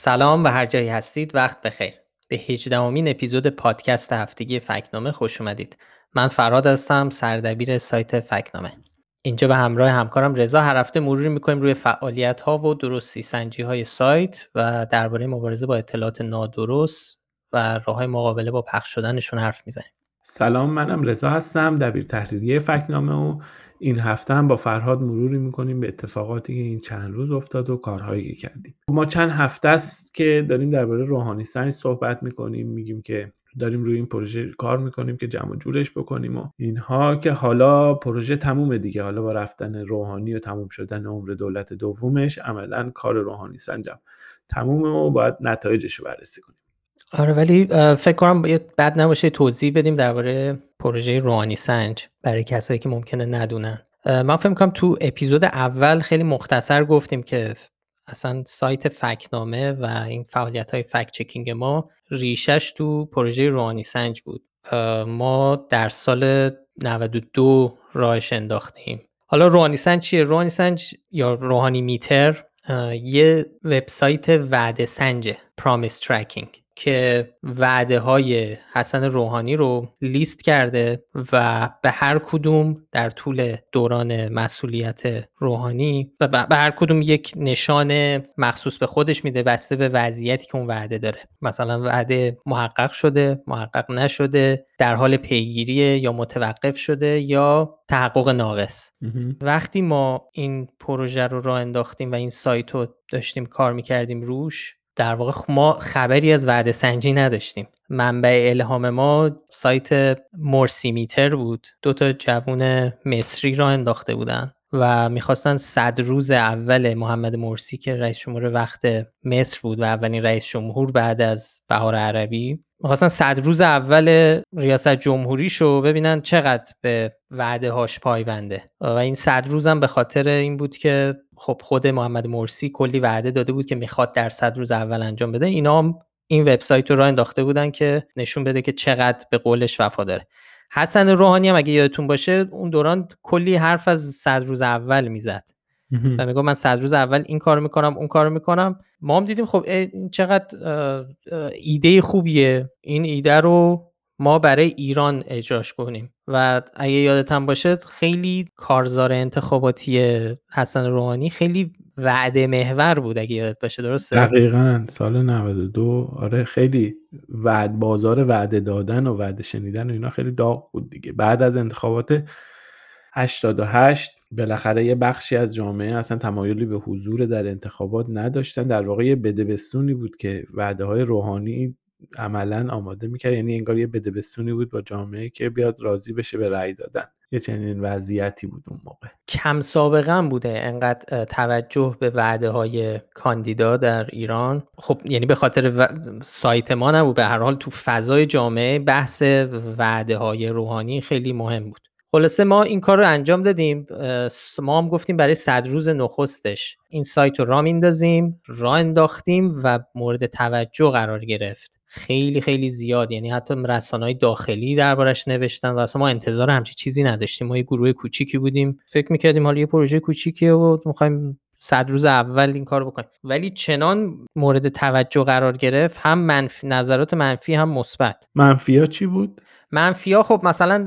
سلام و هر جایی هستید وقت بخیر. به 18مین اپیزود پادکست هفتگی فکتنامه خوش اومدید. من فرهاد هستم، سردبیر سایت فکتنامه. اینجا به همراه همکارم رضا هر هفته مروری می‌کنیم روی فعالیت‌ها و درستی سنجی‌های سایت و درباره مبارزه با اطلاعات نادرست و راه‌های مقابله با پخش شدنشون حرف می‌زنیم. سلام، منم رضا هستم، دبیر تحریریه فکتنامه و این هفته هم با فرهاد مروری میکنیم به اتفاقاتی که این چند روز افتاد و کارهایی که کردیم. ما چند هفته است که داریم درباره روحانی سنج صحبت میکنیم، میگیم که داریم روی این پروژه کار میکنیم که جمع و جورش بکنیم و اینها، که حالا پروژه تمومه دیگه. حالا با رفتن روحانی و تموم شدن عمر دولت دومش عملاً کار روحانی سنج تمومه و باید نتایجش رو بررسی کنیم. آره، ولی فکر کنم بد نباشه توضیح بدیم درباره پروژه روحانی سنج برای کسایی که ممکنه ندونن. من فکر می‌کنم تو اپیزود اول خیلی مختصر گفتیم که اصلا سایت فکت‌نامه و این فعالیت‌های فکت چکینگ ما ریشش تو پروژه روحانی سنج بود. ما در سال 92 راهش انداختیم. حالا روحانی سنج چیه؟ روحانی سنج یا روحانی میتر یه وبسایت وعده سنجه، پرامیس ترکینگ، که وعده های حسن روحانی رو لیست کرده و به هر کدوم در طول دوران مسئولیت روحانی و به هر کدوم یک نشان مخصوص به خودش میده بسته به وضعیتی که اون وعده داره. مثلا وعده محقق شده، محقق نشده، در حال پیگیریه یا متوقف شده یا تحقق ناقص. وقتی ما این پروژه رو راه انداختیم و این سایت رو داشتیم کار میکردیم روش، در واقع ما خبری از وعده سنجی نداشتیم. منبع الهام ما سایت مرسی میتر بود. 2 جوون مصری را انداخته بودن و میخواستن 100 روز اول محمد مرسی که رئیس جمهور وقت مصر بود و اولین رئیس جمهور بعد از بهار عربی، میخواستن 100 روز اول ریاست جمهوریشو ببینن چقدر به وعده هاش پایبنده. و این 100 روز هم به خاطر این بود که خب خود محمد مرسی کلی وعده داده بود که میخواد در 100 روز اول انجام بده. اینا هم این وبسایت رو راه انداخته بودن که نشون بده که چقدر به قولش وفا داره. حسن روحانی هم اگه یادتون باشه اون دوران کلی حرف از 100 روز اول میزد و میگم من 100 روز اول این کارو میکنم اون کارو میکنم. ما هم دیدیم خب این چقدر ایده خوبیه، این ایده رو ما برای ایران اجراش کنیم. و اگه یادتون باشه خیلی کارزار انتخاباتی حسن روحانی خیلی وعده محور بود اگه یادت باشه. درسته؟ دقیقاً سال 92. آره، خیلی بازار وعده دادن و وعده شنیدن و اینا خیلی داغ بود دیگه. بعد از انتخابات 88 بالاخره یه بخشی از جامعه اصلا تمایلی به حضور در انتخابات نداشتن. در واقع یه بدبستونی بود که وعده‌های روحانی عملاً آماده میکرد، یعنی انگار یه بدبستونی بود با جامعه که بیاد راضی بشه به رأی دادن. یه چنین وضعیتی بود اون موقع. کم سابقه هم بوده انقدر توجه به وعده های کاندیدا در ایران. خب یعنی به خاطر سایت ما نبود، به هر حال تو فضای جامعه بحث وعده های روحانی خیلی مهم بود. خلاصه ما این کار رو انجام دادیم. ما هم گفتیم برای 100 روز نخستش این سایت رو راه میندازیم، راه انداختیم و مورد توجه قرار گرفت خیلی خیلی زیاد. یعنی حتی رسانه‌های داخلی دربارش نوشتن و اصلا ما انتظار همچین چیزی نداشتیم. ما یه گروه کوچیکی بودیم، فکر می‌کردیم حالا یه پروژه کوچیکیه و می‌خوایم 100 روز اول این کارو بکنیم، ولی چنان مورد توجه قرار گرفت، هم منفی، نظرات منفی هم مثبت. منفی‌ها چی بود؟ منفی‌ها خب مثلا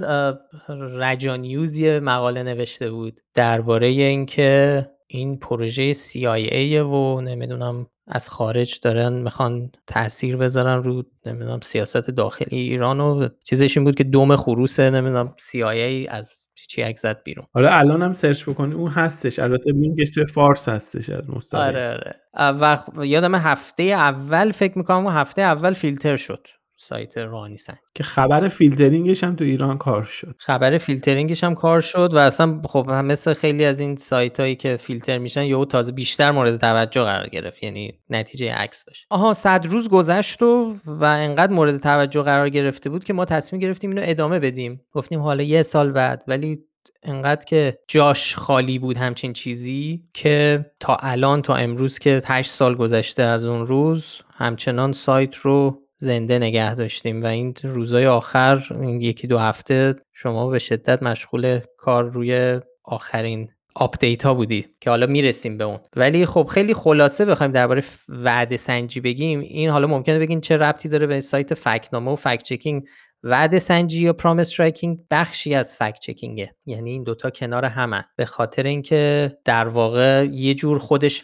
رجانیوز یه مقاله نوشته بود درباره اینکه این پروژه سی آی ای و نمیدونم از خارج دارن میخوان تأثیر بذارن رو نمیدونم سیاست داخلی ایران و چیزش این بود که دوم خروس نمیدونم سی آی ای از چی اگزت بیرون. حالا الان هم سرچ بکنی اون هستش، البته لینکش توی فارس هستش از مستقیم. آره. و یادم هفته اول فکر میکنم اون هفته اول فیلتر شد سایت روحانی سنج، که خبر فیلترینگش هم تو ایران کار شد. خبر فیلترینگش هم کار شد و اصلا خب مثل خیلی از این سایتایی که فیلتر میشن یهو تازه بیشتر مورد توجه قرار گرفت، یعنی نتیجه عکس داشت. 100 روز گذشت و انقدر مورد توجه قرار گرفته بود که ما تصمیم گرفتیم اینو ادامه بدیم. گفتیم حالا یه سال بعد، ولی انقدر که جاش خالی بود همچین چیزی که تا الان، تا امروز که 8 سال گذشته از اون روز، همچنان سایت رو زنده نگه داشتیم. و این روزای آخر، این 1-2 هفته شما به شدت مشغول کار روی آخرین آپدیت ها بودی که حالا میرسیم به اون. ولی خب خیلی خلاصه بخوایم درباره وعده سنجی بگیم، این حالا ممکنه بگین چه ربطی داره به سایت فکت‌نامه و فکت چکینگ؟ وعده سنجی یا پرامیس استرایکینگ بخشی از فکت چکینگه، یعنی این دوتا کنار همن، به خاطر اینکه در واقع یه جور خودش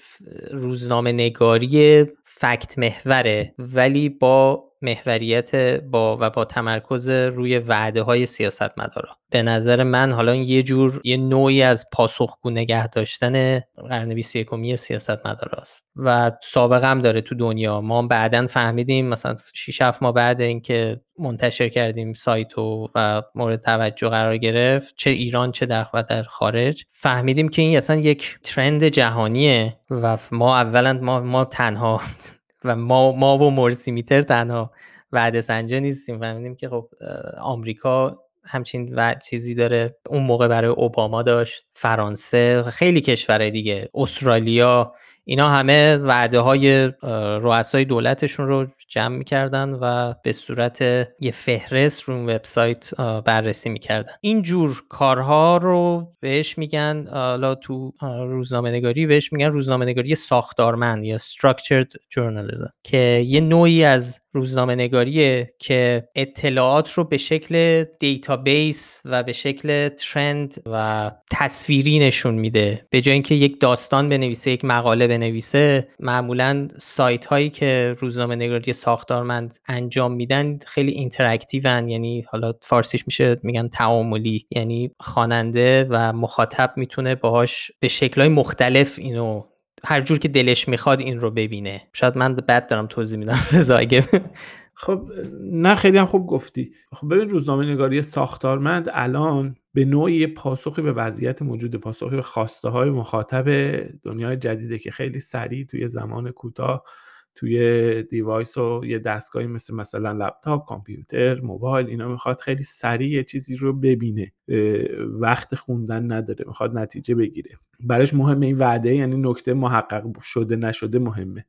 روزنامه نگاری فکت محوره ولی با محوریت با تمرکز روی وعده های سیاست مدارا. به نظر من حالا یه جور یه نوعی از پاسخگو نگه داشتن قرن 21 سیاست مداراست و سابقه هم داره تو دنیا. ما بعداً فهمیدیم، مثلا 6-7 ماه بعد اینکه منتشر کردیم سایتو و مورد توجه قرار گرفت، چه ایران چه در خارج، فهمیدیم که این اصلا یک ترند جهانیه و ما اولاً ما تنها و ما و مرسی میتر تنها وعده سنجا نیستیم. فهمیدیم که خب آمریکا همچین وعده چیزی داره، اون موقع برای اوباما داشت، فرانسه، خیلی کشورهای دیگه، استرالیا، اینا همه وعده های رؤسای دولتشون رو جمع میکردن و به صورت یه فهرست رو وبسایت بررسی میکردن. این جور کارها رو بهش میگن، حالا تو روزنامه نگاری بهش میگن روزنامه نگاری ساختارمند یا structured journalism، که یه نوعی از روزنامه نگاریه که اطلاعات رو به شکل دیتابیس و به شکل ترند و تصویری نشون میده. به جای اینکه یک داستان بنویسه، یک مقاله بنویسه، معمولاً سایت هایی که روزنامه نگاری ساختارمند انجام میدن خیلی اینتراکتیون، یعنی حالا فارسیش میشه میگن تعاملی، یعنی خواننده و مخاطب میتونه باهاش به شکل‌های مختلف اینو هر جور که دلش میخواد این رو ببینه. شاید من بد دارم توضیح میدم رضا. خب نه خیلی هم خوب گفتی. خب ببین روزنامه نگاری ساختارمند الان به نوعی پاسخی به وضعیت موجود، پاسخی به خواسته های مخاطب دنیای جدیده که خیلی سریع توی زمان کوتاه توی دیوایس و یه دستگاهی مثل مثلا لپتاپ، کامپیوتر، موبایل، اینا میخواد خیلی سریع یه چیزی رو ببینه، وقت خوندن نداره، میخواد نتیجه بگیره. برایش مهمه این وعده، یعنی نکته محقق شده نشده مهمه.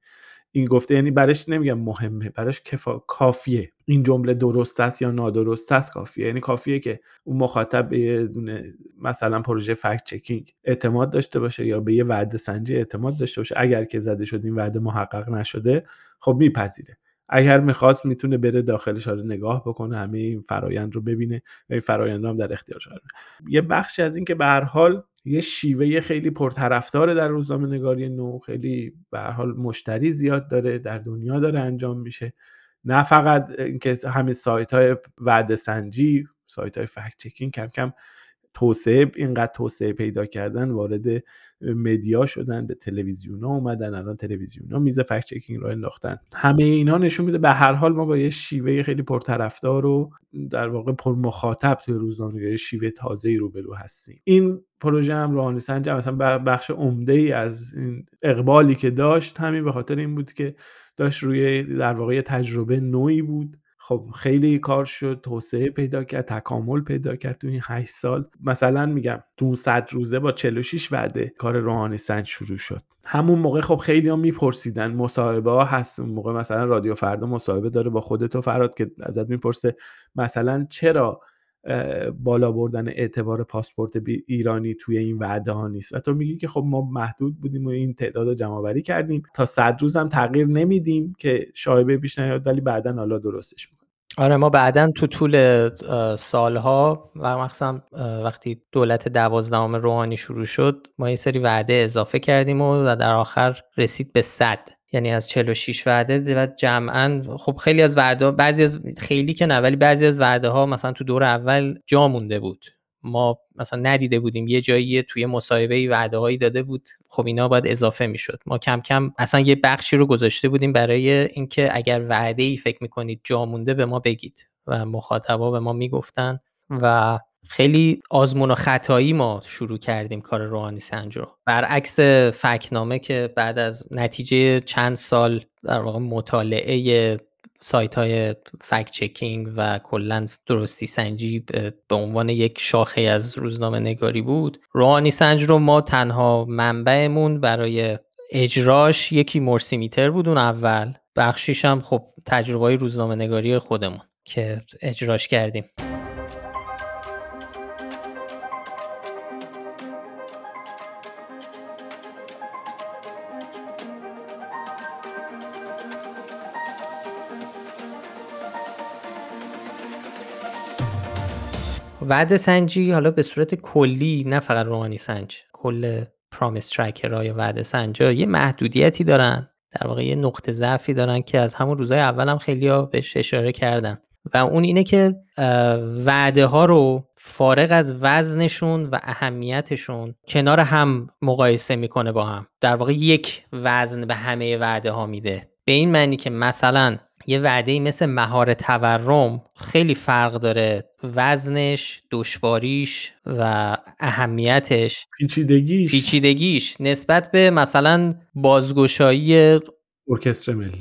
این گفته یعنی برایش نمیگم مهمه، برایش کافیه. این جمله درست است یا نادرست است کافیه، یعنی کافیه که اون مخاطب به یه دونه مثلا پروژه فکت چکینگ اعتماد داشته باشه یا به یه وعده سنجی اعتماد داشته باشه. اگر که زده شد این وعده محقق نشده، خب میپذیره. اگر میخواست میتونه بره داخلش رو نگاه بکنه، همه این فرایند رو ببینه و این فرایند هم در اختیارش قرار بده. یه بخشی از این که به هر حال یه شیوه خیلی پرطرفدار در روزنامه نگاری نو، خیلی به هر حال مشتری زیاد داره، در دنیا داره انجام میشه. نه فقط اینکه همه سایت‌های وعده سنجی، سایت‌های فکت چکینگ کم کم توسعه، اینقدر توسعه پیدا کردن، وارد مدیا شدن، به تلویزیون‌ها اومدن، الان تلویزیون‌ها میز فکت چکینگ رو انداختن. همه اینا نشون میده به هر حال ما با یه شیوه خیلی پرطرفدار و در واقع پرمخاطب توی روزنامه‌نگاری شیوه تازه‌ای روبرو هستیم. این پروژه هم روحانی سنج مثلا بخش عمده‌ای از این اقبالی که داشت همین به خاطر این بود که داشت روی در واقع تجربه نوعی بود. خب خیلی کار شد، توسعه پیدا کرد، تکامل پیدا کرد تو این 8 سال. مثلا میگم تو 100 روزه با 46 وعده کار روحانی سنج شروع شد. همون موقع خب خیلی ها میپرسیدن، مصاحبه ها هست، اون موقع مثلا رادیو فردا مصاحبه داره با خودت و فرهاد که ازت میپرسه مثلا چرا بالا بردن اعتبار پاسپورت ایرانی توی این وعده ها نیست و تو میگی که خب ما محدود بودیم و این تعداد جمع آوری کردیم، تا 100 روز هم تغییر نمیدیم که شایبه پیش نیاد، ولی بعدن حالا درستش میکنیم. آره ما بعدن تو طول سالها و مثلا وقتی دولت 12ام روحانی شروع شد ما یه سری وعده اضافه کردیم و در آخر رسید به 100، یعنی از 46 وعده و جمعاً خب خیلی از وعده، بعضی از خیلی که نه ولی بعضی از وعده ها مثلا تو دور اول جا مونده بود، ما مثلا ندیده بودیم، یه جایی توی مصاحبه وعده هایی داده بود، خب اینا باید اضافه میشد. ما کم کم اصلا یه بخشی رو گذاشته بودیم برای اینکه اگر وعده ای فکر میکنید جا مونده به ما بگید و مخاطبا به ما میگفتن و خیلی آزمون و خطایی ما شروع کردیم کار روحانی سنج رو، برعکس فکت‌نامه که بعد از نتیجه چند سال در واقع مطالعه سایت‌های فکت چکینگ و کلاً درستی سنجی به عنوان یک شاخه از روزنامه نگاری بود. روحانی سنج رو ما تنها منبعمون برای اجراش یکی مرسی میتر بود، اون اول بخشیش هم خب تجربه‌های روزنامه نگاری خودمون که اجراش کردیم. وعده سنجی حالا به صورت کلی، نه فقط روحانی سنج، کل پرامیس ترکرها یا وعده سنجا یه محدودیتی دارن، در واقع یه نقطه ضعفی دارن که از همون روزای اول هم خیلی‌ها بهش اشاره کردن و اون اینه که وعده ها رو فارغ از وزنشون و اهمیتشون کنار هم مقایسه میکنه با هم، در واقع یک وزن به همه وعده ها میده، به این معنی که مثلا یه وعده‌ای مثل مهار تورم خیلی فرق داره وزنش، دشواریش و اهمیتش، پیچیدگیش نسبت به مثلا بازگشایی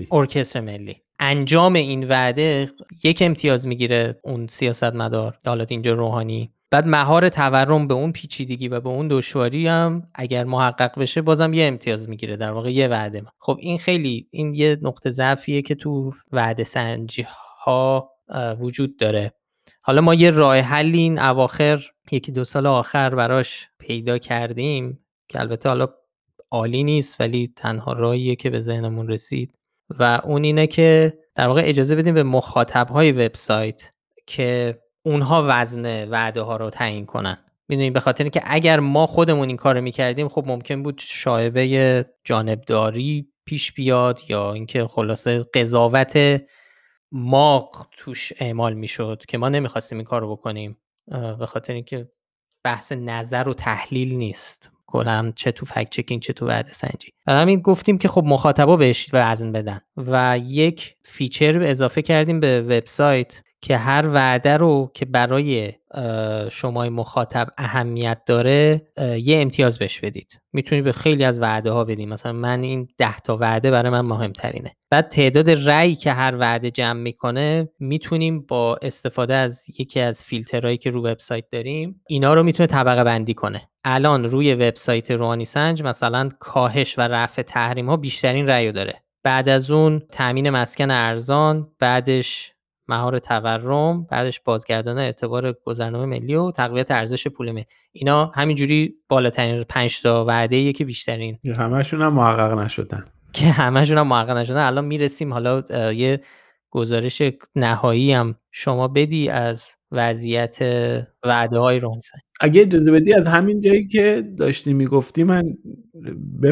ارکستر ملی. انجام این وعده یک امتیاز میگیره اون سیاستمدار، حالا اینجا روحانی. بعد مهار تورم به اون پیچیدگی و به اون دشواری هم اگر محقق بشه بازم یه امتیاز میگیره، در واقع یه وعده من. خب این خیلی، این یه نقطه ضعفیه که تو وعده سنجی ها وجود داره. حالا ما یه راه حل این اواخر 1-2 سال آخر براش پیدا کردیم که البته حالا عالی نیست ولی تنها راهیه که به ذهنمون رسید و اون اینه که در واقع اجازه بدیم به مخاطب های وبسایت که اونها وزن وعده ها رو تعیین کنن. میدونید به خاطر اینکه اگر ما خودمون این کارو میکردیم خب ممکن بود شایبه جانبداری پیش بیاد یا اینکه خلاصه قضاوت ما توش اعمال میشد که ما نمیخواستیم این کارو بکنیم، به خاطر اینکه بحث نظر و تحلیل نیست کلا، چه تو فکت چکینگ چه تو وعده سنجی. برای همین گفتیم که خب مخاطبا بهش وزن بدن و یک فیچر اضافه کردیم به وبسایت که هر وعده رو که برای شما مخاطب اهمیت داره یه امتیاز بهش بدید. میتونید به خیلی از وعده ها بدید، مثلا من این 10 تا وعده برای من مهمترینه. بعد تعداد رأی که هر وعده جمع میکنه میتونیم با استفاده از یکی از فیلترهایی که رو وبسایت داریم اینا رو میتونه طبقه بندی کنه. الان روی وبسایت روحانی سنج مثلا کاهش و رفع تحریم ها بیشترین رأی داره، بعد از اون تامین مسکن ارزان، بعدش مهار تورم، بعدش بازگرداندن اعتبار گذرنامه ملی و تقویت ارزش پول ملی. اینا همینجوری بالاترین 5 تا وعده‌ایه که بیشترین، همه‌شون هم محقق نشدن الان میرسیم، حالا یه گزارش نهایی هم شما بدی از وضعیت وعده‌های روحانی سنج. اگه اجازه بدی از همین جایی که داشتی میگفتی من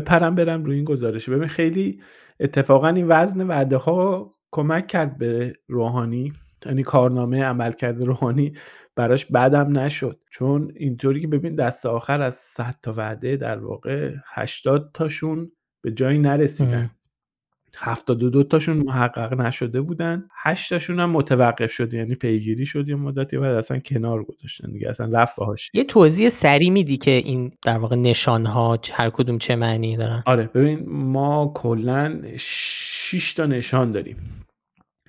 برم روی این گزارش. ببین خیلی اتفاقا این وزن وعده‌ها کمک کرد به روحانی، یعنی کارنامه عملکرد روحانی براش بدم نشد، چون اینطوری که ببین دست آخر از 100 تا وعده در واقع 80 تاشون به جایی نرسیدن، 72 تاشون محقق نشده بودن، 8 تاشون هم متوقف شد، یعنی پیگیری شد یه مدتی بعد اصلا کنار گذاشتن دیگه، اصلا رفع هاش. یه توضیح سری میدی که این در واقع نشان‌ها هر کدوم چه معنی دارن؟ آره ببین ما کلا 6 تا نشان داریم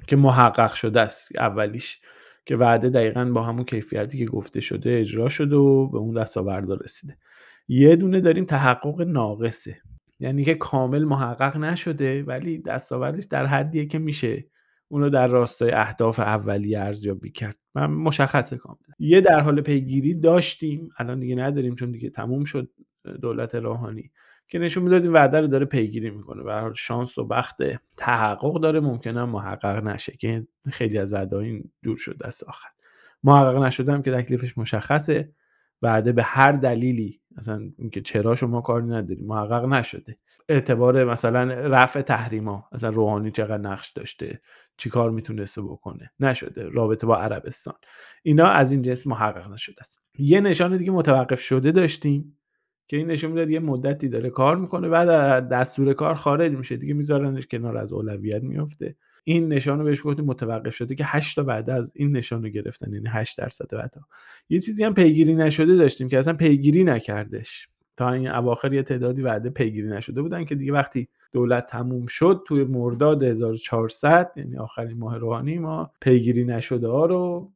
که محقق شده است. اولیش که وعده دقیقاً با همون کیفیتی که گفته شده اجرا شده و به اون دستاوردا رسیده. یه دونه داریم تحقق ناقصه، یعنی که کامل محقق نشده ولی دستاوردش در حدیه که میشه اونو در راستای اهداف اولیه ارزیابی کرد. من مشخصه کامل. یه در حال پیگیری داشتیم، الان دیگه نداریم چون دیگه تموم شد دولت روحانی، که نشون میدادیم وعده رو داره پیگیری میکنه، به هر حال شانس و بخت تحقق داره، ممکنه محقق نشه که خیلی از وعده این دور شد دست آخر. محقق نشدم که تکلیفش مشخصه، وعده به هر دلیلی مثلا اینکه چرا شما کاری نداریم محقق نشده. اعتبار مثلا رفع تحریما، مثلا روحانی چقدر نقش داشته، چی کار میتونسته بکنه، نشده. رابطه با عربستان، اینا از این جنس محقق نشده است. یه نشانه دیگه متوقف شده داشتیم که این نشون میداد یه مدتی داره کار میکنه، بعد دستور کار خارج میشه دیگه، میذارنش کنار، از اولویت میفته. این نشانه بهش گفتیم متوقف شده که 8 تا وعده از این نشانه گرفتن، یعنی 8% وعده. یه چیزی هم پیگیری نشده داشتیم که اصلا پیگیری نکردش، تا این اواخر یه تعدادی وعده پیگیری نشده بودن که دیگه وقتی دولت تموم شد توی مرداد 1400، یعنی آخرین ماه روحانی، ما پیگیری نشده ها رو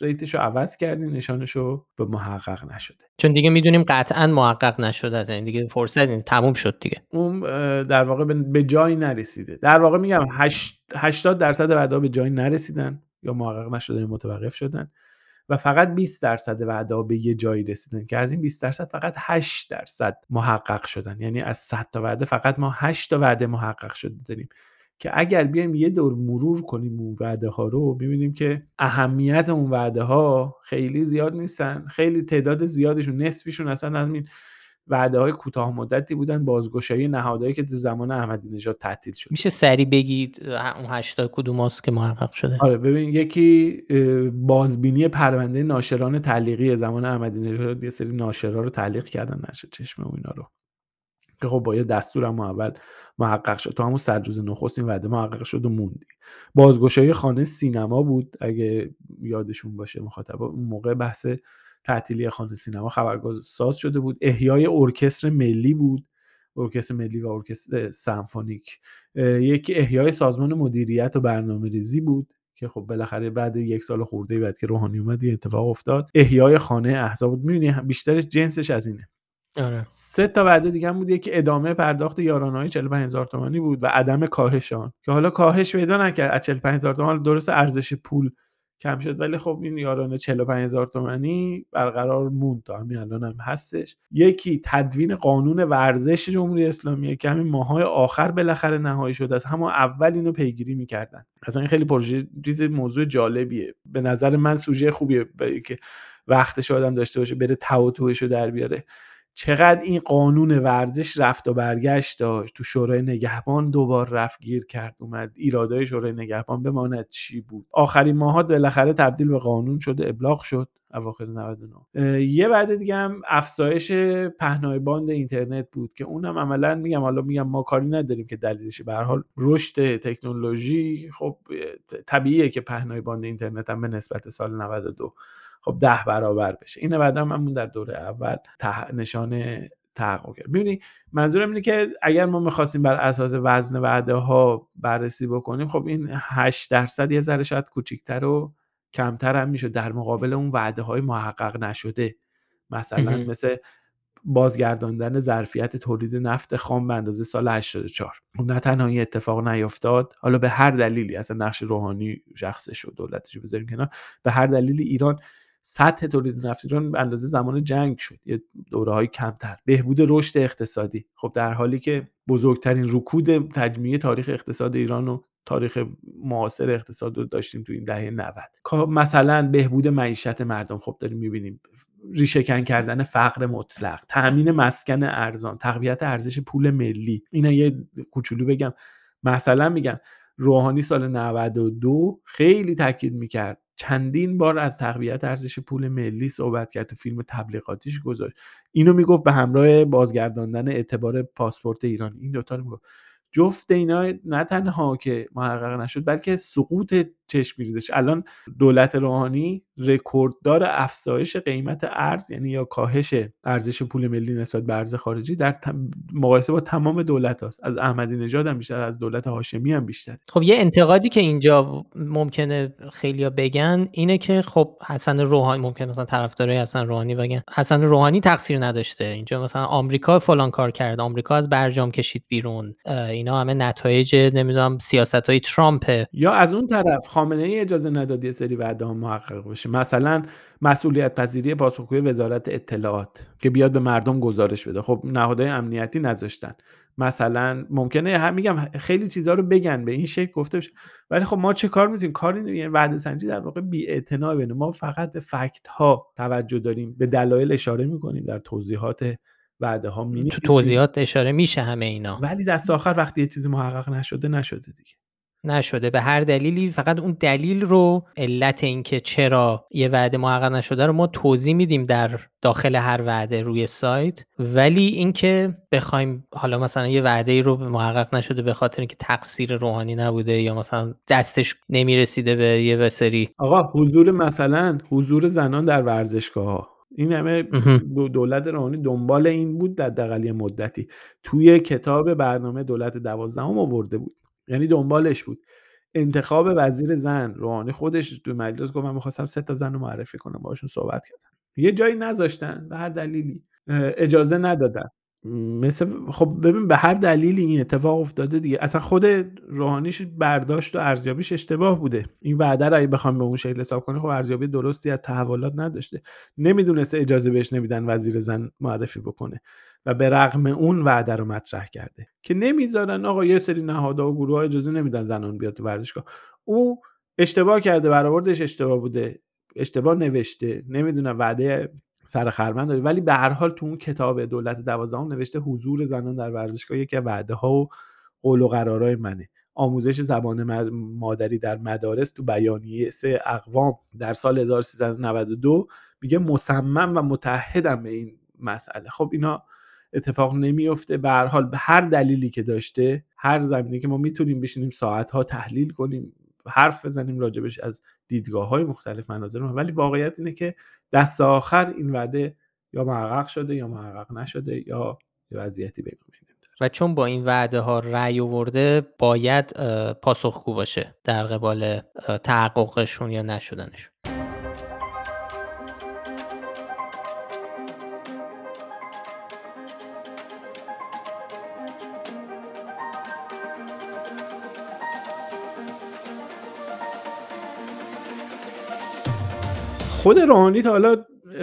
ریتشو عوض کردیم، نشانشو به محقق نشده، چون دیگه میدونیم قطعا محقق نشده، یعنی دیگه فرصت تموم شد دیگه، اون در واقع به جایی نرسیده. در واقع میگم 80% وعده به جایی نرسیدن یا محقق نشدن یا متوقف شدن و فقط 20% وعده به یه جایی رسیدن، که از این 20% فقط 8% محقق شدن. یعنی از 100 تا وعده فقط ما 8 تا وعده محقق شده داریم که اگر بیایم یه دور مرور کنیم اون وعده ها رو، ببینیم که اهمیت اون وعده ها خیلی زیاد نیستن، خیلی تعداد زیادشون، نصفشون اصلا از این وعده های کوتاه مدتی بودن، بازگشایی نهادهایی که در زمان احمدی نژاد تعطیل شد. میشه سریع بگید اون 8 تا کدوماست که محقق شده؟ آره ببین، یکی بازبینی پرونده ناشران تعلیقی زمان احمدی نژاد، یه سری ناشرا رو تعلیق کردن نشه چشم و اینا رو، که خب با یه دستور هم اول محقق شد. تو همون 100 روز نخست این وعده محقق شد و موندی. بازگشایی خانه سینما بود اگه یادشون باشه مخاطبا، اون موقع بحث تعطیلی خانه سینما خبرساز شده بود. احیای ارکستر ملی بود، ارکستر ملی و ارکستر سمفونیک. یک احیای سازمان مدیریت و برنامه‌ریزی بود که خب بالاخره بعد یک سال خورده بعد که روحانی اومد یه اتفاق افتاد. احیای خانه احزاب بود. می‌بینی بیشترش جنسش از اینه. آره. 3 تا وعده دیگه هم بود. یکی ادامه پرداخت یارانه‌های 45000 تومانی بود و عدم کاهش آن، که حالا کاهش پیدا نکرد از 45000 تومان. درست ارزش پول کم شد ولی خب این یارانه 45000 تومانی برقرار موند تا همین الان هم هستش. یکی تدوین قانون ورزش جمهوری اسلامی که همین ماهای آخر بالاخره نهایی شد، از همون اول اینو پیگیری می‌کردن. اصلا این خیلی پروژه چیز موضوع جالبیه به نظر من، سوژه خوبیه که وقتش آدم داشته باشه بره توش رو در بیاره. چقدر این قانون ورزش رفت و برگشت داشت، تو شورای نگهبان 2 بار رفت گیر کرد اومد، ایرادای شورای نگهبان بماند چی بود، آخرین ماها بالاخره تبدیل به قانون شد، ابلاغ شد اواخر 99. یه بعد دیگه هم افزایش پهنای باند اینترنت بود که اونم عملا میگم ما کاری نداریم که دلیلش، به هر حال رشد تکنولوژی خب طبیعیه که پهنای باند اینترنت هم به نسبت سال 92 خب 10 برابر بشه. این بعدا من در دوره اول نشانه تحقق کرد. ببینی منظورم اینه که اگر ما می‌خواستیم بر اساس وزن وعده ها بررسی بکنیم، خب این 8% یه ذره شاید کوچیک‌تر و کمتر هم میشد در مقابل اون وعده های محقق نشده، مثلا مثل بازگرداندن ظرفیت تولید نفت خام به اندازه سال 84. نه تنها این اتفاق نیفتاد، حالا به هر دلیلی، اصلا نقش روحانی شخصش و دولتش بذاریم کنار، به هر دلیلی ایران سطح تولید نفت ایران به اندازه زمان جنگ شد، یه دوره‌های کمتر. بهبود رشد اقتصادی، خب در حالی که بزرگترین رکود تجمیع تاریخ اقتصاد ایران و تاریخ معاصر اقتصاد رو داشتیم تو این دهه 90. مثلا بهبود معیشت مردم، خب داریم می‌بینیم ریشه‌کن کردن فقر مطلق، تأمین مسکن ارزان، تقویت ارزش پول ملی. اینا یه کوچولو بگم، مثلا میگم روحانی سال 92 خیلی تاکید می‌کرد، چندین بار از تقویت ارزش پول ملی صحبت کرد، تو فیلم تبلیغاتیش گذاشت. اینو میگفت به همراه بازگرداندن اعتبار پاسپورت ایران. این دوتا رو میگفت. جفت اینا نه تنها که محقق نشد بلکه سقوط چشمگیریش. الان دولت روحانی رکورددار افزایش قیمت ارز، یعنی یا کاهش ارزش پول ملی نسبت به ارز خارجی در مقایسه با تمام دولت‌هاست. از احمدی نژاد هم بیشتر، از دولت هاشمی هم بیشتر. خب یه انتقادی که اینجا ممکنه خیلیا بگن اینه که خب حسن روحانی، ممکنه مثلا طرفدارای حسن روحانی بگن حسن روحانی تقصیر نداشته، اینجا مثلا آمریکا فلان کار کرد، آمریکا از برجام کشید بیرون، اینا همه نتایج نمیدونم سیاست‌های ترامپ. یا از اون طرف خامنه ای اجازه نداد یه سری وعده ها محقق بشه، مثلا مسئولیت پذیری پاسخگوی وزارت اطلاعات که بیاد به مردم گزارش بده، خب نهادهای امنیتی نذاشتن. مثلا ممکنه میگم خیلی چیزا رو بگن به این شکل گفته بشه، ولی خب ما چه کار میتونیم؟ کاری وعده سنجی در واقع بی‌اعتنا بینه، ما فقط به فکت ها توجه داریم، به دلایل اشاره میکنیم، در توضیحات وعده ها تو توضیحات اشاره میشه همه اینا، ولی دست آخر وقتی یه چیزی محقق نشده دیگه نشده به هر دلیلی. فقط اون دلیل رو، علت این که چرا یه وعده محقق نشده رو ما توضیح میدیم در داخل هر وعده روی سایت، ولی اینکه بخوایم حالا مثلا یه وعده ای رو محقق نشده به خاطر اینکه تقصیر روحانی نبوده یا مثلا دستش نمیرسیده به یه وسری، آقا حضور زنان در ورزشگاه‌ها، این همه دولت روحانی دنبال این بود در دقلی مدتی، توی کتاب برنامه دولت 12ام آورده بود، یعنی دنبالش بود. انتخاب وزیر زن، روحانی خودش تو مجلس گفت من می‌خواستم 3 تا زن رو معرفی کنم، باهاشون صحبت کردم، یه جایی نذاشتن، به هر دلیلی اجازه ندادن. مثلا خب ببین به هر دلیلی این اتفاق افتاده دیگه. اصلا خود روحانیش برداشت و ارزیابیش اشتباه بوده. این وعده رو اگه بخوام به اون شکل حساب کنه، خب ارزیابی درستی از تحولات نداشته، نمیدونسته اجازه بهش نمیدن وزیر زن معرفی بکنه. و به رغم اون وعده رو مطرح کرده که نمیذارن آقا یه سری نهادها و گروه‌ها اجازه نمیدن زنان بیاد تو ورزشگاه. او اشتباه کرده، برآوردش اشتباه بوده، اشتباه نوشته، نمیدونم وعده سر خرمن داره، ولی به هر حال تو اون کتاب دولت 12 نوشته حضور زنان در ورزشگاه یکی از وعده‌ها و قول و قرارهای منه. آموزش زبان مادری در مدارس تو بیانیه 3 اقوام در سال 1392 میگه مصمم و متحدم به این مسئله. خب اینا اتفاق نمیفته. به هر حال به هر دلیلی که داشته، هر زمینه که ما میتونیم بشینیم ساعتها تحلیل کنیم، حرف بزنیم راجبش از دیدگاه‌های مختلف، مناظر، ولی واقعیت اینه که دست آخر این وعده یا محقق شده یا محقق نشده یا وضعیتی بین المللی داره. و چون با این وعده ها رأی آورده، باید پاسخگو باشه در قبال تحققشون یا نشدنشون. خود روحانی تا حالا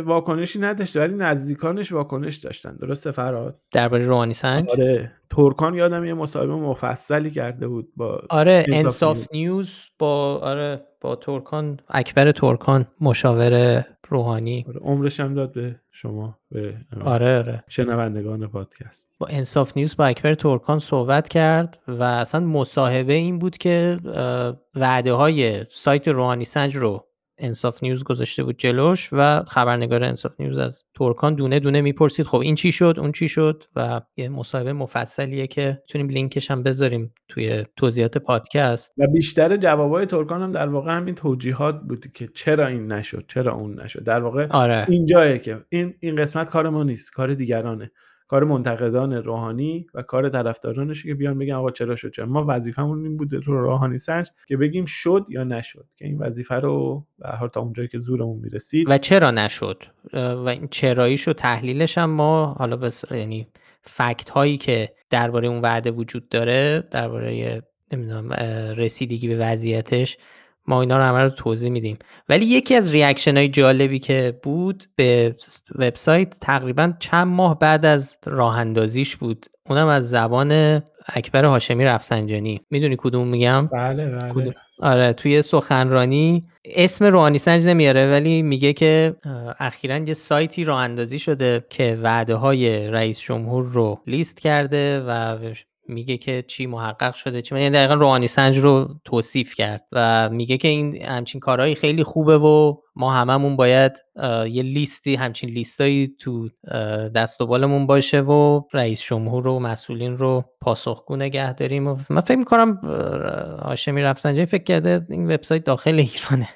واکنشی نداشته، ولی نزدیکانش واکنش داشتن. درسته فرهاد؟ درباره روحانی سنج؟ آره. ترکان یادم یه مصاحبه مفصلی کرده بود با انصاف نیوز با ترکان، اکبر ترکان، مشاور روحانی. آره، عمرش هم داد به شما، به آره شنوندگان پادکست. با انصاف نیوز با اکبر ترکان صحبت کرد و اصلا مصاحبه این بود که وعده‌های سایت روحانی سنج رو انصاف نیوز گذاشته بود جلوش و خبرنگار انصاف نیوز از ترکان دونه دونه میپرسید خب این چی شد، اون چی شد، و یه مصاحبه مفصلیه که میتونیم لینکش هم بذاریم توی توضیحات پادکست. و بیشتر جوابای ترکان هم در واقع همین توجیهات بود که چرا این نشد، چرا اون نشد. در واقع آره، اینجایه که این قسمت کار ما نیست، کار دیگرانه، کار منتقدان روحانی و کار طرفدارانش که بیان بگن آقا چرا شد. ما وظیفمون این بوده تو روحانی سنج که بگیم شد یا نشد، که این وظیفه رو به هر حال تا اونجایی که زورمون میرسید و چرا نشد و این چراییش و تحلیلش هم ما حالا یعنی فکت هایی که درباره اون وعده وجود داره، درباره نمیدونم رسیدگی به وضعیتش، ما اینا رو همه رو توضیح میدیم. ولی یکی از ریاکشن‌های جالبی که بود به وبسایت تقریبا چند ماه بعد از راه اندازیش بود، اونم از زبان اکبر هاشمی رفسنجانی. میدونی کدوم میگم؟ بله. کدوم؟ آره، توی سخنرانی اسم روحانی سنج نمیاره ولی میگه که اخیراً یه سایتی راه اندازی شده که وعده‌های رئیس جمهور رو لیست کرده و میگه که چی محقق شده، چی، یعنی دقیقاً روحانی سنج رو توصیف کرد و میگه که این همچین کارهایی خیلی خوبه و ما هممون باید یه لیستی، همچین لیستایی تو دست و بالمون باشه و رئیس جمهور و مسئولین رو پاسخگو نگه داریم. و من فکر می‌کنم هاشمی رفسنجانی فکر کرده این وبسایت داخل ایرانه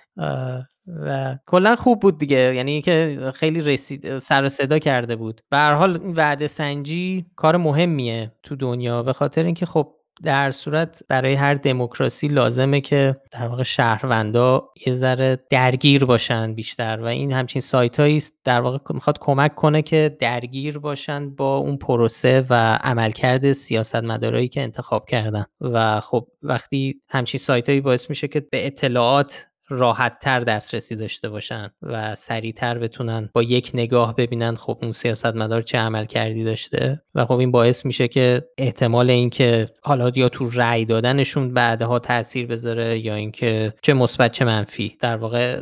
و کلا خوب بود دیگه، یعنی که خیلی رسید، سر و صدا کرده بود. به هر حال این وعده سنجی کار مهمیه تو دنیا، به خاطر اینکه خب در صورت برای هر دموکراسی لازمه که در واقع شهروندا یه ذره درگیر باشن بیشتر، و این همچین سایتایی است در واقع میخواد کمک کنه که درگیر باشن با اون پروسه و عملکرد سیاستمدارایی که انتخاب کردن. و خب وقتی همچین سایتایی باعث میشه که به اطلاعات راحت تر دسترسی داشته باشن و سریعتر بتونن با یک نگاه ببینن خب اون سیاستمدار چه عمل کردی داشته، و خب این باعث میشه که احتمال اینکه حالا یا تو رأی دادنشون بعدها تأثیر بذاره یا اینکه چه مثبت چه منفی، در واقع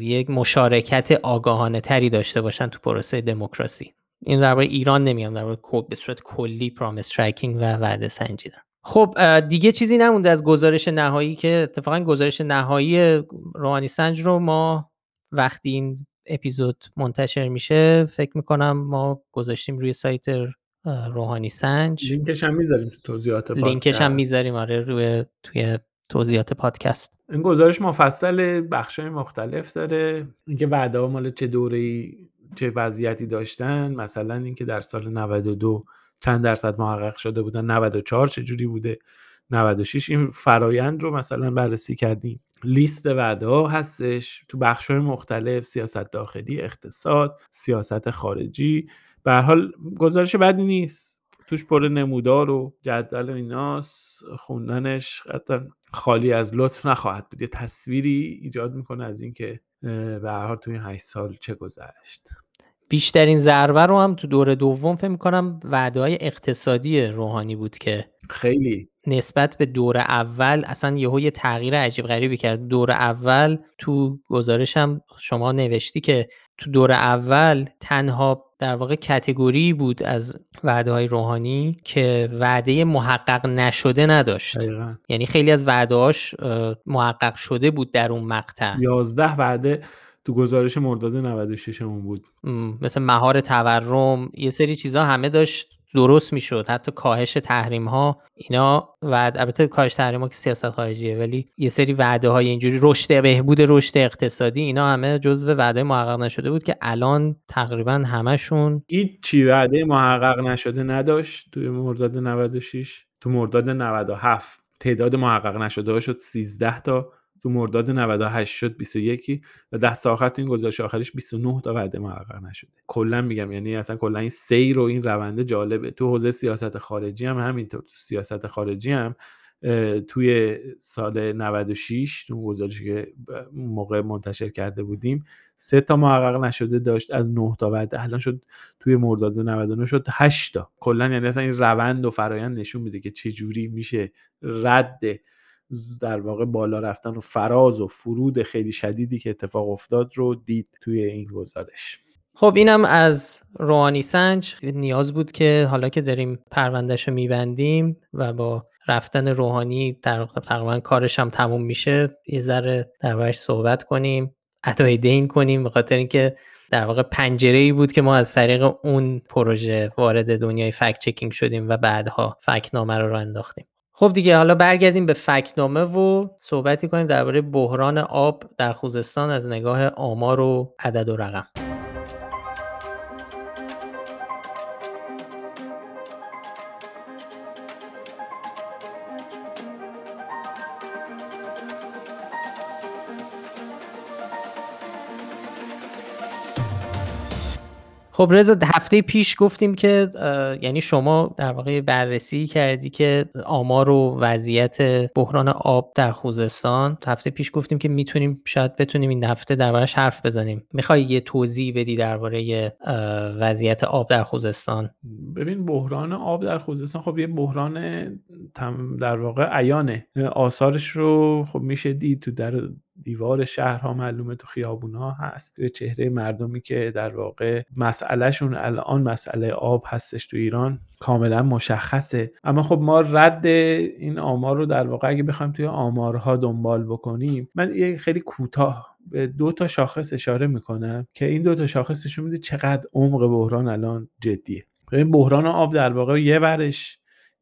یک مشارکت آگاهانه تری داشته باشن تو پروسه دموکراسی. این درباره ایران نمیام، درباره به صورت کلی پرامیس تریکینگ و وعده سنجی دارم. خب دیگه چیزی نمونده از گزارش نهایی، که اتفاقا گزارش نهایی روحانی سنج رو ما وقتی این اپیزود منتشر میشه فکر میکنم ما گذاشتیم روی سایت روحانی سنج، لینکش هم میذاریم تو توضیحات پادکست، لینکش هم میذاریم آره توی توضیحات پادکست. این گزارش مفصل بخشای مختلف داره، اینکه وعده‌ها مال چه دوره‌ای چه وضعیتی داشتن، مثلا اینکه در سال 92 چند درصد محقق شده بودن، 94 چجوری بوده، 96، این فرایند رو مثلا بررسی کردیم. لیست وعده‌ها هستش تو بخش‌های مختلف، سیاست داخلی، اقتصاد، سیاست خارجی. به هر حال گزارش بدی نیست، توش پر نمودار و جدول ایناست، خوندنش قطعا خالی از لطف نخواهد بود. یه تصویری ایجاد میکنه از این که به هر حال توی 8 سال چه گذشت. بیشترین ضربه رو هم تو دور دوم فکر می‌کنم وعده‌های اقتصادی روحانی بود که خیلی نسبت به دور اول اصلا یهو یه تغییر عجیب غریبی کرد. دور اول تو گزارش هم شما نوشتی که تو دور اول تنها در واقع کاتگوری بود از وعده‌های روحانی که وعده محقق نشده نداشت. دقیقا. یعنی خیلی از وعده‌هاش محقق شده بود در اون مقطع. 11 وعده تو گزارش مرداد 96 همون بود. مثل مهار تورم، یه سری چیزا همه داشت درست میشد، حتی کاهش تحریم ها اینا، و البته کاهش تحریم ها که سیاست خارجیه، ولی یه سری وعده های اینجوری رشد، بهبود رشد اقتصادی، اینا همه جزو وعده محقق نشده بود که الان تقریبا همشون هیچ چی وعده محقق نشده نداشت. تو مرداد 96، تو مرداد 97 تعداد محقق نشده ها شد 13 تا، تو مرداد 98 شد 21 و 10 تا آخر تو این گزارش آخرش 29 تا وعده محقق نشده. کلا میگم یعنی اصلا کلا این سیر و این روند جالبه. تو حوزه سیاست خارجی هم همینطور. تو سیاست خارجی هم توی سال 96 تو گزارشی که موقع منتشر کرده بودیم 3 تا محقق نشده داشت از 9 تا وعده، الان شد توی مرداد 99 شد 8 تا. کلا یعنی اصلا این روند و فرآیند نشون میده که چه جوری میشه رد در واقع بالا رفتن و فراز و فرود خیلی شدیدی که اتفاق افتاد رو دید توی این گزارش. خب اینم از روحانی سنج. نیاز بود که حالا که داریم پروندهشو میبندیم و با رفتن روحانی در تقریبا کارش هم تموم میشه یه ذره در بارش صحبت کنیم، ادای دین کنیم، به خاطر اینکه در واقع پنجره‌ای بود که ما از طریق اون پروژه وارد دنیای فکت چکینگ شدیم و بعدها فکت‌نامه رو انداختیم. خب دیگه حالا برگردیم به فکت‌نامه و صحبتی کنیم درباره بحران آب در خوزستان از نگاه آمار و عدد و رقم. خب رضا، هفته پیش گفتیم که یعنی شما در واقع بررسی کردی که آمار و وضعیت بحران آب در خوزستان. هفته پیش گفتیم که میتونیم شاید بتونیم این هفته دربارش حرف بزنیم. میخوای یه توضیح بدی درباره وضعیت آب در خوزستان؟ ببین بحران آب در خوزستان خب یه بحران در واقع عیانه. آثارش رو خب میشه دید تو در دیوار شهرها معلومه، تو خیابونها هست، تو چهره مردمی که در واقع مسئلهشون الان مسئله آب هستش تو ایران کاملا مشخصه. اما خب ما رد این آمار رو در واقع اگه بخوایم توی آمارها دنبال بکنیم، من یه خیلی کوتاه به 2 تا شاخص اشاره میکنم که این 2 تا شاخصش میده چقدر عمق بحران الان جدیه. این بحران آب در واقع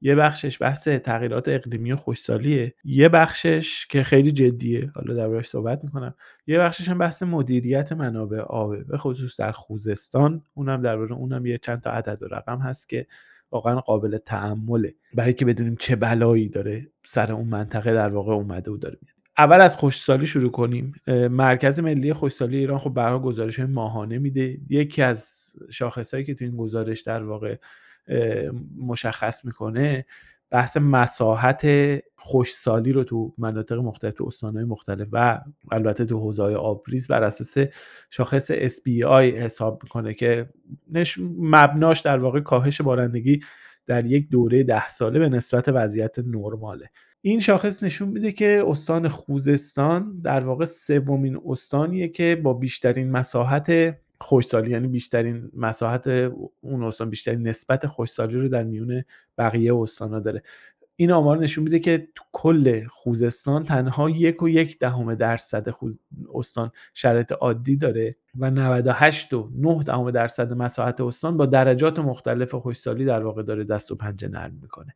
یه بخشش بحث تغییرات اقلیمی و خشکسالیه، یه بخشش که خیلی جدیه حالا دربارش صحبت میکنم، یه بخشش هم بحث مدیریت منابع آبه، به خصوص در خوزستان. اونم درباره اونم یه چند تا عدد و رقم هست که واقعا قابل تأمله برای که بدونیم چه بلایی داره سر اون منطقه در واقع اومده و داره میاد. اول از خشکسالی شروع کنیم. مرکز ملی خشکسالی ایران خب برای گزارش ماهانه میده. یکی از شاخصایی که تو این گزارش در واقع مشخص میکنه بحث مساحت خشکسالی رو تو مناطق مختلف، تو استان‌های مختلف و البته تو حوزه‌های آبریز بر اساس شاخص SPI حساب میکنه که مبناش در واقع کاهش بارندگی در یک دوره 10 ساله به نسبت وضعیت نرماله. این شاخص نشون میده که استان خوزستان در واقع 3مین استانیه که با بیشترین مساحت خشکسالی، یعنی بیشترین مساحت اون استان، بیشترین نسبت خشکسالی رو در میون بقیه استان‌ها داره. این آمار نشون میده که تو کل خوزستان تنها 1.1% استان شرایط عادی داره و 98.9% مساحت استان با درجات مختلف خشکسالی در واقع داره دست و پنجه نرم میکنه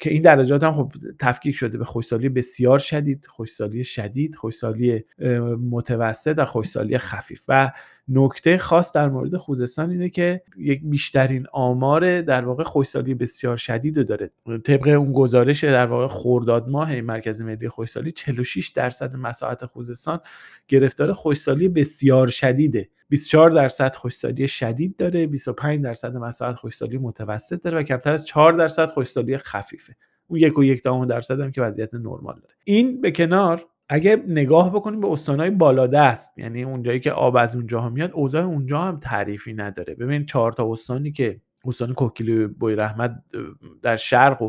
که این درجات هم خب تفکیک شده به خشکسالی بسیار شدید، خشکسالی شدید، خشکسالی متوسط و خشکسالی خفیف. و نکته خاص در مورد خوزستان اینه که یک بیشترین آمار در واقع خشکسالی بسیار شدید رو داره. طبق اون گزارش در واقع خرداد ماه مرکز ملی خشکسالی 46% مساحت خوزستان گرفتار خشکسالی بسیار شدیده، 24% خشکسالی شدید داره، 25% مساحت خشکسالی متوسط داره و کمتر از 4% خشکسالی خفیفه. اون 1.1% هم که وضعیت نرمال داره. این به کنار اگه نگاه بکنیم به استان‌های بالادست، یعنی اونجایی که آب از اونجاها میاد، اوضاع اونجا هم تعریفی نداره. ببین 4 تا استانی که استان کهگیلویه و بویراحمد در شرق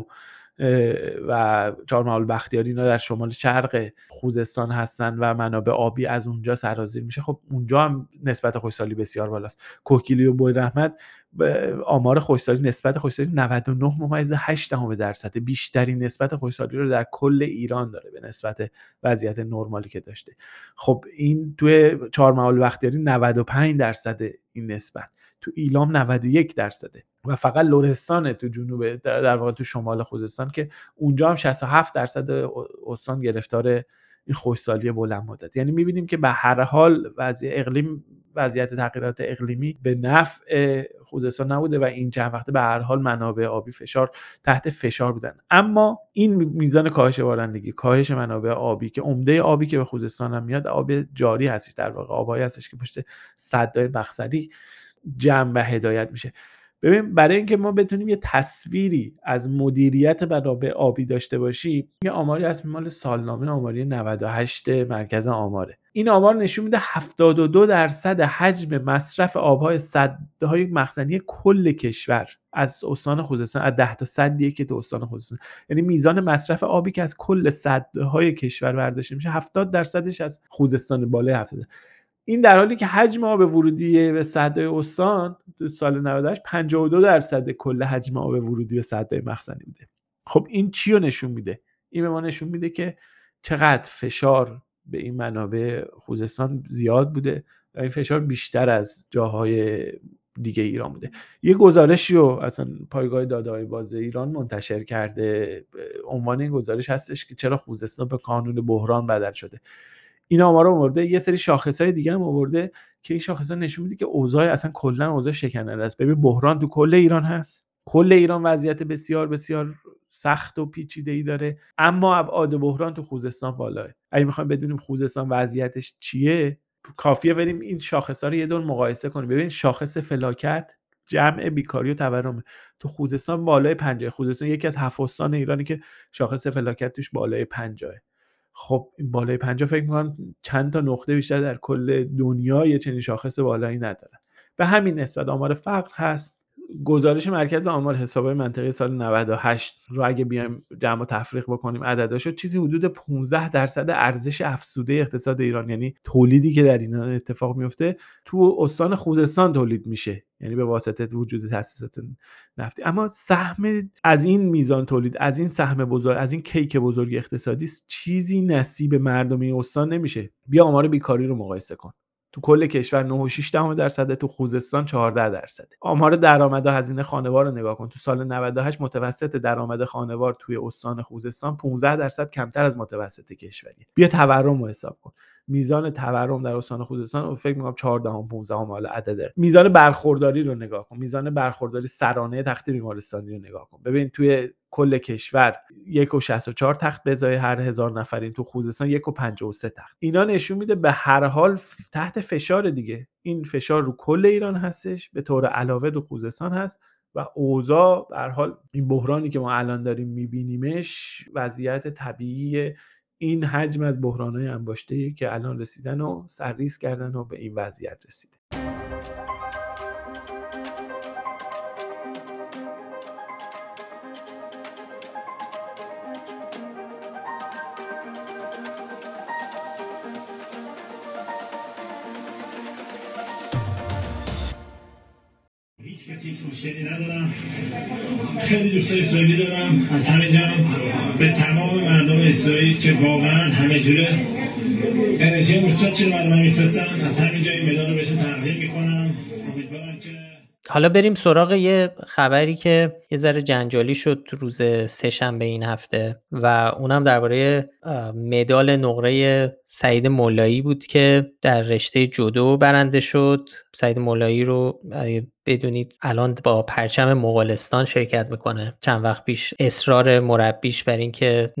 و 4 محال بختیاری اینا در شمال شرق خوزستان هستن و منابع آبی از اونجا سرازیر میشه، خب اونجا هم نسبت خشکسالی بسیار بالاست. کهگیلویه و بویراحمد آمار خشکسالی، نسبت خشکسالی 99.8% بیشترین نسبت خشکسالی رو در کل ایران داره به نسبت وضعیت نرمالی که داشته. خب این توی 4 محال بختیاری 95% این نسبت، تو ایلام 91% و فقط لرستان تو جنوب، در واقع تو شمال خوزستان، که اونجا هم 67% استان گرفتار این خشکسالی بلند مدت. یعنی می‌بینیم که به هر حال وضعیت تغییرات اقلیمی به نفع خوزستان نبوده و این چند وقته به هر حال منابع آبی تحت فشار بودن. اما این میزان کاهش بارندگی، کاهش منابع آبی، که عمده آبی که به خوزستان هم میاد آب جاری هستش، در واقع آبایی هستش که پشت سدهای بخسری جمع و هدایت میشه. ببین برای اینکه ما بتونیم یه تصویری از مدیریت منابع آبی داشته باشیم، یه آماری هست مال سالنامه آماری 98 مرکز آماره. این آمار نشون میده 72% حجم مصرف آبهای سدهای مخزنی کل کشور از استان خوزستان، از 10 تا سدیه که تو استان خوزستان، یعنی میزان مصرف آبی که از کل سدهای کشور برداشته میشه 70%ش از خوزستان، بالای 70. این در حالی که حجم آب ورودی به سدهای استان تو سال 98 52% کل حجم آب ورودی به سدهای مخزنی بوده. خب این چی رو نشون میده؟ این به ما نشون میده که چقدر فشار به این منابع خوزستان زیاد بوده و این فشار بیشتر از جاهای دیگه ایران بوده. یه گزارشی رو اصلا پایگاه داده‌های باز ایران منتشر کرده، عنوان این گزارش هستش که چرا خوزستان به کانون بحران بدل شده. این آمارا آورده، یه سری شاخص‌های دیگه هم آورده که این شاخص‌ها نشون میده که اوضاع اصلا کلا اوضاع شکننده است. ببین بحران تو کل ایران هست، کل ایران وضعیت بسیار بسیار سخت و پیچیده‌ای داره، اما ابعاد بحران تو خوزستان بالاه. اگه می‌خوایم بدونیم خوزستان وضعیتش چیه، کافیه بریم این شاخص‌ها رو یه دور مقایسه کنیم. ببین شاخص فلاکت، جمع بیکاری و تورم، تو خوزستان بالای 50. خوزستان یکی از 7 استان ایرانی که شاخص فلاکت توش بالای 50. خب این بالای 50 فکر می‌کنم چند تا نقطه بیشتر در کل دنیا یه چنین شاخص بالایی ندارن. به همین نسبت آمار فقر هست. گزارش مرکز آمار حسابهای منطقی سال 98 رو اگه بیایم جمع و تفریق بکنیم عدداشو، چیزی حدود 15% ارزش افزوده اقتصاد ایران، یعنی تولیدی که در ایران اتفاق میفته تو استان خوزستان تولید میشه، یعنی به واسطه وجود تاسیسات نفتی. اما سهم از این میزان تولید، از این سهم بزرگ، از این کیک بزرگ اقتصادی چیزی نصیب مردم این استان نمیشه. بیا آمار بیکاری رو مقایسه کن، تو کل کشور 9.6%، تو خوزستان 14%. آمار درآمد و هزینه خانوار رو نگاه کن، تو سال 98 متوسط درآمد خانوار توی استان خوزستان 15% کمتر از متوسط کشوریه. بیا تورم رو حساب کن، میزان تورم در استان خوزستان فکر می‌کنم 14 و 15، حالا عدده. میزان برخورداری رو نگاه کن، میزان برخورداری سرانه تخت بیمارستانی رو نگاه کن. ببین توی کل کشور 1.64 تخت به ازای هر 1000 نفرین، تو خوزستان 1.53 تخت. اینا نشون میده به هر حال تحت فشار دیگه. این فشار رو کل ایران هستش، به طور علاوه تو خوزستان هست و اوضاع به هر حال این بحرانی که ما الان داریم می‌بینیمش وضعیت طبیعی این حجم از بحران‌های انباشته‌ای که الان رسیدن و سرریز کردن و به این وضعیت رسیده. هیچ کسی سوشیلی ندارم، خیلی دوستای اسرائیلی دارم، از همه جا به تمام مردم اسرائیل که واقعا همه جوره انرژی مثبت چه مردم میفرستن، از همین جای مدال رو بهشون تقدیم میکنم. امیدوارم که حالا بریم سراغ یه خبری که یه ذره جنجالی شد روز سه‌شنبه این هفته و اونم درباره مدال نقره سعید ملایی بود که در رشته جودو برنده شد. سعید ملایی رو بدونید الان با پرچم مغولستان شرکت میکنه. چند وقت پیش اصرار مربیش بر این که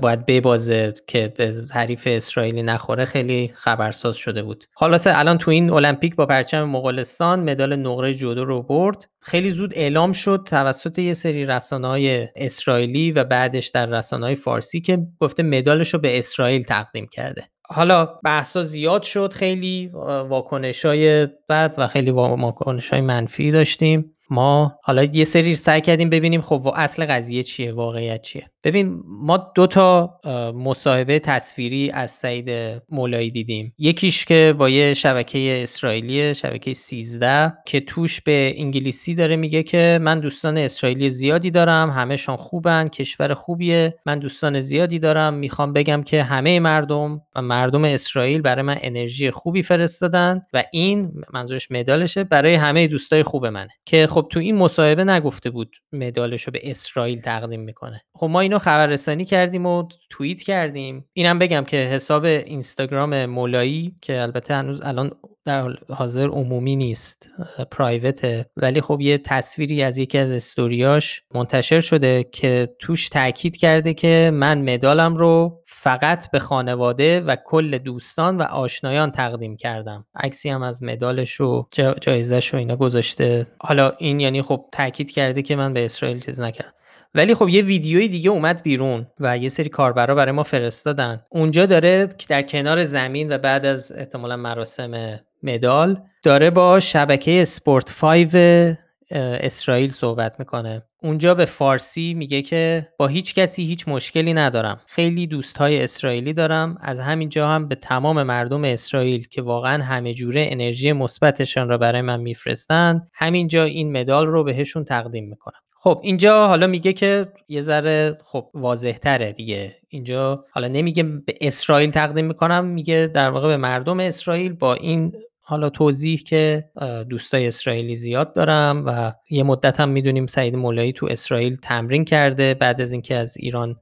باید ببازه که به حریف اسرائیلی نخوره خیلی خبرساز شده بود. خلاصه الان تو این المپیک با پرچم مغولستان مدال نقره جودو رو برد. خیلی زود اعلام شد توسط یه سری رسانه‌های اسرائیلی و بعدش در رسانه‌های فارسی که گفته مدالش رو به اسرائیل تقدیم کرده. حالا بحثا زیاد شد، خیلی واکنش‌های بد و خیلی واکنش‌های منفی داشتیم. ما حالا یه سری سعی کردیم ببینیم خب اصل قضیه چیه، واقعیت چیه. ببین ما دو تا مصاحبه تصویری از سعید ملایی دیدیم، یکیش که با یه شبکه اسرائیلی، شبکه 13 که توش به انگلیسی داره میگه که من دوستان اسرائیلی زیادی دارم، همه‌شان خوبن، کشور خوبیه، من دوستان زیادی دارم، میخوام بگم که همه مردم و مردم اسرائیل برای من انرژی خوبی فرستادن و این منظورش مدالشه برای همه دوستای خوب منه، که خب تو این مصاحبه نگفته بود مدالشو به اسرائیل تقدیم میکنه. خب ما اینو خبررسانی کردیم و توییت کردیم. اینم بگم که حساب اینستاگرام مولایی که البته هنوز الان در حال حاضر عمومی نیست، پرایوته، ولی خب یه تصویری از یکی از استوریاش منتشر شده که توش تاکید کرده که من مدالم رو فقط به خانواده و کل دوستان و آشنایان تقدیم کردم. عکسی هم از مدالش و جایزه‌ش و اینا گذاشته. حالا این یعنی خب تاکید کرده که من به اسرائیل چیز نکردم. ولی خب یه ویدیوی دیگه اومد بیرون و یه سری کاربرا برای ما فرستادن، اونجا داره که در کنار زمین و بعد از احتمالاً مراسم مدال داره با شبکه سپورت 5 اسرائیل صحبت میکنه. اونجا به فارسی میگه که با هیچ کسی هیچ مشکلی ندارم، خیلی دوستای اسرائیلی دارم، از همین جا هم به تمام مردم اسرائیل که واقعا همه جوره انرژی مثبتشان را برای من میفرستند، همینجا این مدال رو بهشون تقدیم میکنم. خب اینجا حالا میگه که یه ذره خب واضح‌تره دیگه، اینجا حالا نمیگه به اسرائیل تقدیم میکنم، میگه در واقع به مردم اسرائیل، با این حالا توضیح که دوستای اسرائیلی زیاد دارم و یه مدت هم میدونیم سعید مولایی تو اسرائیل تمرین کرده بعد از اینکه از ایران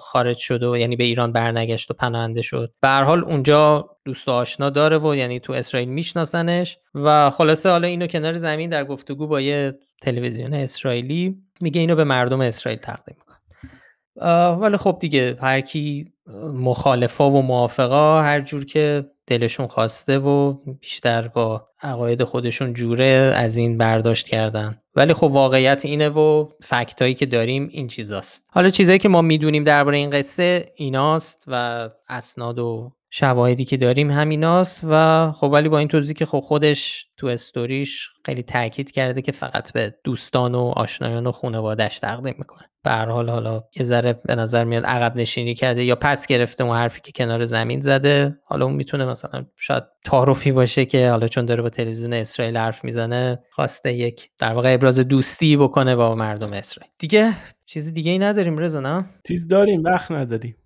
خارج شد و یعنی به ایران برنگشت و پناهنده شد. به هر حال اونجا دوست و آشنا داره و یعنی تو اسرائیل میشناسنش و خلاصه حالا اینو کنار زمین در گفتگو با یه تلویزیون اسرائیلی میگه اینو به مردم اسرائیل تقدیم میکنم. ولی خب دیگه هر کی مخالفا و موافقا هر جور که دلشون خواسته و بیشتر با عقاید خودشون جوره از این برداشت کردن، ولی خب واقعیت اینه و فکتایی که داریم این چیزاست. حالا چیزایی که ما میدونیم درباره این قصه ایناست و اسناد و شواهدی که داریم همیناست و خب ولی با این توضیح که خب خودش تو استوریش خیلی تاکید کرده که فقط به دوستان و آشنایان و خانواده‌اش تقدیم میکنه. به هر حال حالا یه ذره به نظر میاد عقب نشینی کرده یا پس گرفته اون حرفی که کنار زمین زده. حالا اون میتونه مثلا شاید تعارفی باشه که حالا چون داره با تلویزیون اسرائیل حرف میزنه خواسته یک در واقع ابراز دوستی بکنه با مردم اسرائیل. دیگه چیز دیگه ای نداریم رضا؟ نه چیز داریم، وقت نداریم.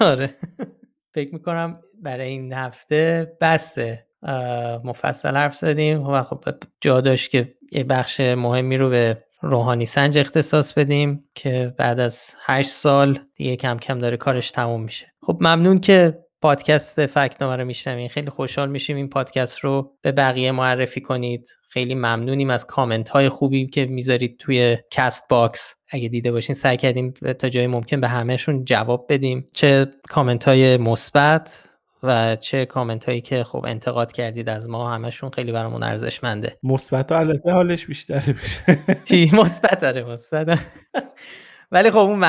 آره فکر میکنم برای این هفته بسه، مفصل حرف زدیم و خب جا داشت که یه بخش مهمی رو به روحانی سنج اختصاص بدیم که بعد از 8 سال دیگه کم کم داره کارش تموم میشه. خب ممنون که پادکست فکت‌نامه رو میشنوین، خیلی خوشحال میشیم این پادکست رو به بقیه معرفی کنید. خیلی ممنونیم از کامنت های خوبی که میذارید توی کست باکس. اگه دیده باشین سعی کردیم تا جای ممکن به همهشون جواب بدیم، چه کامنت های مثبت و چه کامنت هایی که خب انتقاد کردید از ما، همشون خیلی برامون ارزشمنده. مثبت البته حالش بیشتر میشه. چی مثبت؟ آره مثبت، ولی خب اون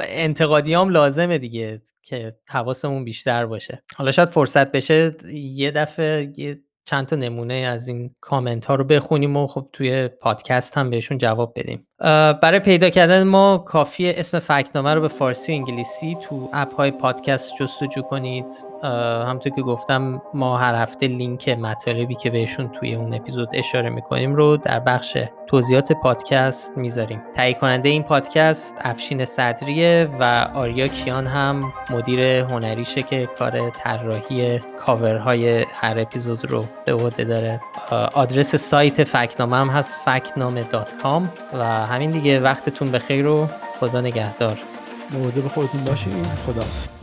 انتقادیام لازمه دیگه که حواسمون بیشتر باشه. حالا شاید فرصت بشه یه دفعه چند تا نمونه از این کامنت ها رو بخونیم و خب توی پادکست هم بهشون جواب بدیم. برای پیدا کردن ما کافیه اسم فکت‌نامه رو به فارسی و انگلیسی تو اپ های پادکست جستجو کنید. همونطور که گفتم ما هر هفته لینک مطالبی که بهشون توی اون اپیزود اشاره میکنیم رو در بخش توضیحات پادکست میذاریم. تهیه کننده این پادکست افشین صدریه و آریا کیان هم مدیر هنریشه که کار طراحی کاورهای هر اپیزود رو به عهده داره. آدرس سایت فکت‌نامه هم هست فکتنامه.com و همین دیگه. وقتتون بخیر و خدا نگهدار. مواظب خودتون باشید. خدا